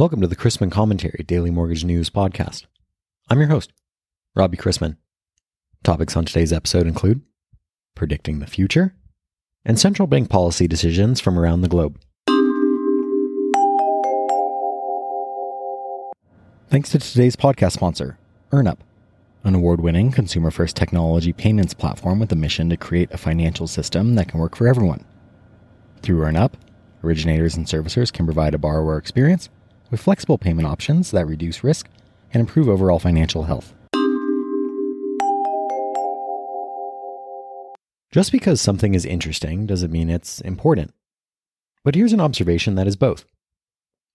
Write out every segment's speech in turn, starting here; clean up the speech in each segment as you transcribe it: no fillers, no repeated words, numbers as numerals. Welcome to the Chrisman Commentary Daily Mortgage News Podcast. I'm your host, Robbie Chrisman. Topics on today's episode include predicting the future and central bank policy decisions from around the globe. Thanks to today's podcast sponsor, EarnUp, an award-winning consumer-first technology payments platform with a mission to create a financial system that can work for everyone. Through EarnUp, originators and servicers can provide a borrower experience with flexible payment options that reduce risk and improve overall financial health. Just because something is interesting doesn't mean it's important. But here's an observation that is both.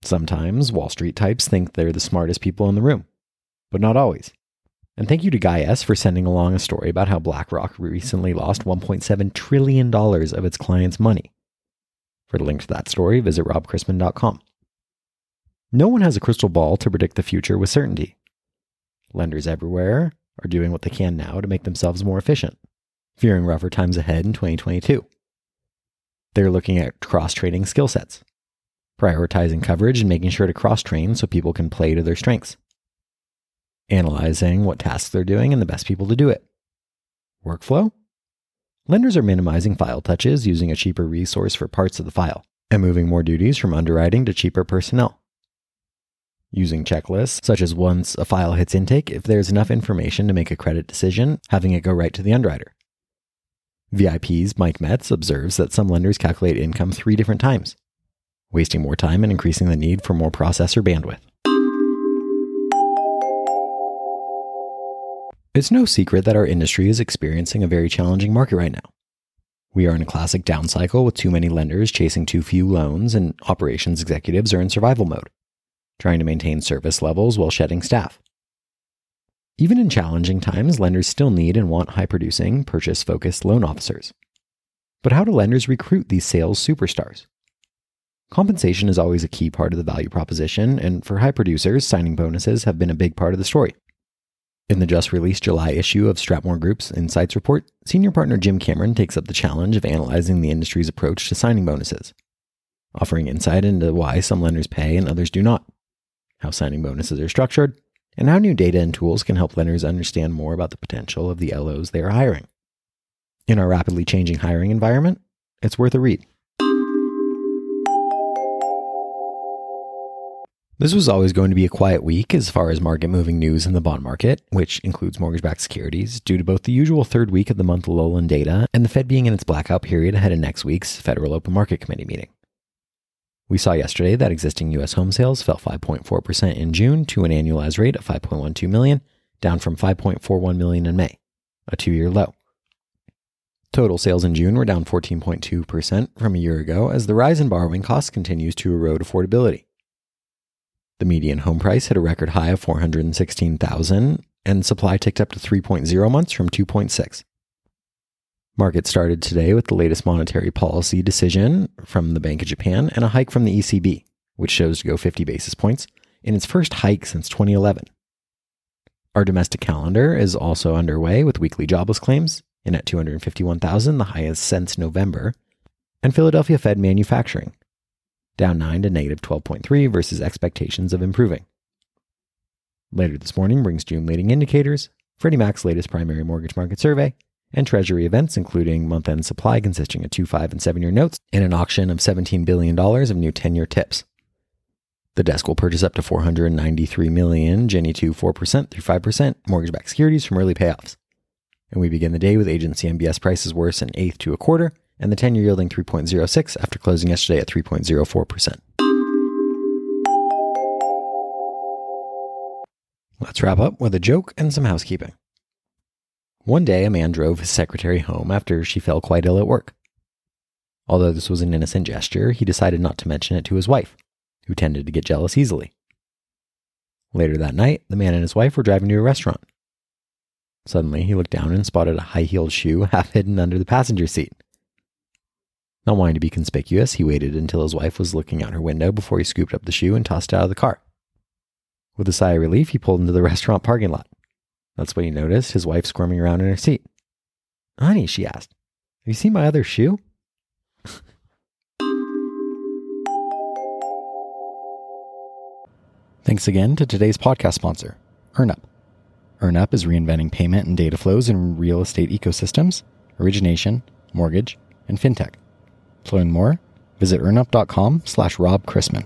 Sometimes Wall Street types think they're the smartest people in the room, but not always. And thank you to Guy S. for sending along a story about how BlackRock recently lost $1.7 trillion of its clients' money. For the link to that story, visit robchrisman.com. No one has a crystal ball to predict the future with certainty. Lenders everywhere are doing what they can now to make themselves more efficient, fearing rougher times ahead in 2022. They're looking at cross-training skill sets, prioritizing coverage and making sure to cross-train so people can play to their strengths, analyzing what tasks they're doing and the best people to do it. Workflow? Lenders are minimizing file touches, using a cheaper resource for parts of the file, and moving more duties from underwriting to cheaper personnel. Using checklists, such as once a file hits intake, if there's enough information to make a credit decision, having it go right to the underwriter. VIP's Mike Metz observes that some lenders calculate income 3 different times, wasting more time and increasing the need for more processor bandwidth. It's no secret that our industry is experiencing a very challenging market right now. We are in a classic down cycle with too many lenders chasing too few loans, and operations executives are in survival mode, trying to maintain service levels while shedding staff. Even in challenging times, lenders still need and want high-producing, purchase-focused loan officers. But how do lenders recruit these sales superstars? Compensation is always a key part of the value proposition, and for high producers, signing bonuses have been a big part of the story. In the just-released July issue of Stratmore Group's Insights Report, senior partner Jim Cameron takes up the challenge of analyzing the industry's approach to signing bonuses, offering insight into why some lenders pay and others do not, how signing bonuses are structured, and how new data and tools can help lenders understand more about the potential of the LOs they are hiring. In our rapidly changing hiring environment, it's worth a read. This was always going to be a quiet week as far as market-moving news in the bond market, which includes mortgage-backed securities, due to both the usual third week of the month lull in data and the Fed being in its blackout period ahead of next week's Federal Open Market Committee meeting. We saw yesterday that existing U.S. home sales fell 5.4% in June to an annualized rate of 5.12 million, down from 5.41 million in May, a 2-year low. Total sales in June were down 14.2% from a year ago as the rise in borrowing costs continues to erode affordability. The median home price hit a record high of $416,000, and supply ticked up to 3.0 months from 2.6. Market started today with the latest monetary policy decision from the Bank of Japan and a hike from the ECB, which shows to go 50 basis points in its first hike since 2011. Our domestic calendar is also underway with weekly jobless claims in at 251,000, the highest since November, and Philadelphia Fed manufacturing, down 9 to negative 12.3 versus expectations of improving. Later this morning brings June leading indicators, Freddie Mac's latest primary mortgage market survey, and Treasury events, including month-end supply consisting of 2, 5, and 7-year notes, and an auction of $17 billion of new 10-year TIPS. The desk will purchase up to $493 million, Ginnie 2 4% through 5%, mortgage-backed securities from early payoffs. And we begin the day with agency MBS prices worse an eighth to a quarter, and the 10-year yielding 3.06 after closing yesterday at 3.04%. Let's wrap up with a joke and some housekeeping. One day, a man drove his secretary home after she fell quite ill at work. Although this was an innocent gesture, he decided not to mention it to his wife, who tended to get jealous easily. Later that night, the man and his wife were driving to a restaurant. Suddenly, he looked down and spotted a high-heeled shoe half hidden under the passenger seat. Not wanting to be conspicuous, he waited until his wife was looking out her window before he scooped up the shoe and tossed it out of the car. With a sigh of relief, he pulled into the restaurant parking lot. That's when he noticed his wife squirming around in her seat. "Honey," she asked, "have you seen my other shoe?" Thanks again to today's podcast sponsor, EarnUp. EarnUp is reinventing payment and data flows in real estate ecosystems, origination, mortgage, and fintech. To learn more, visit earnup.com/Rob Chrisman.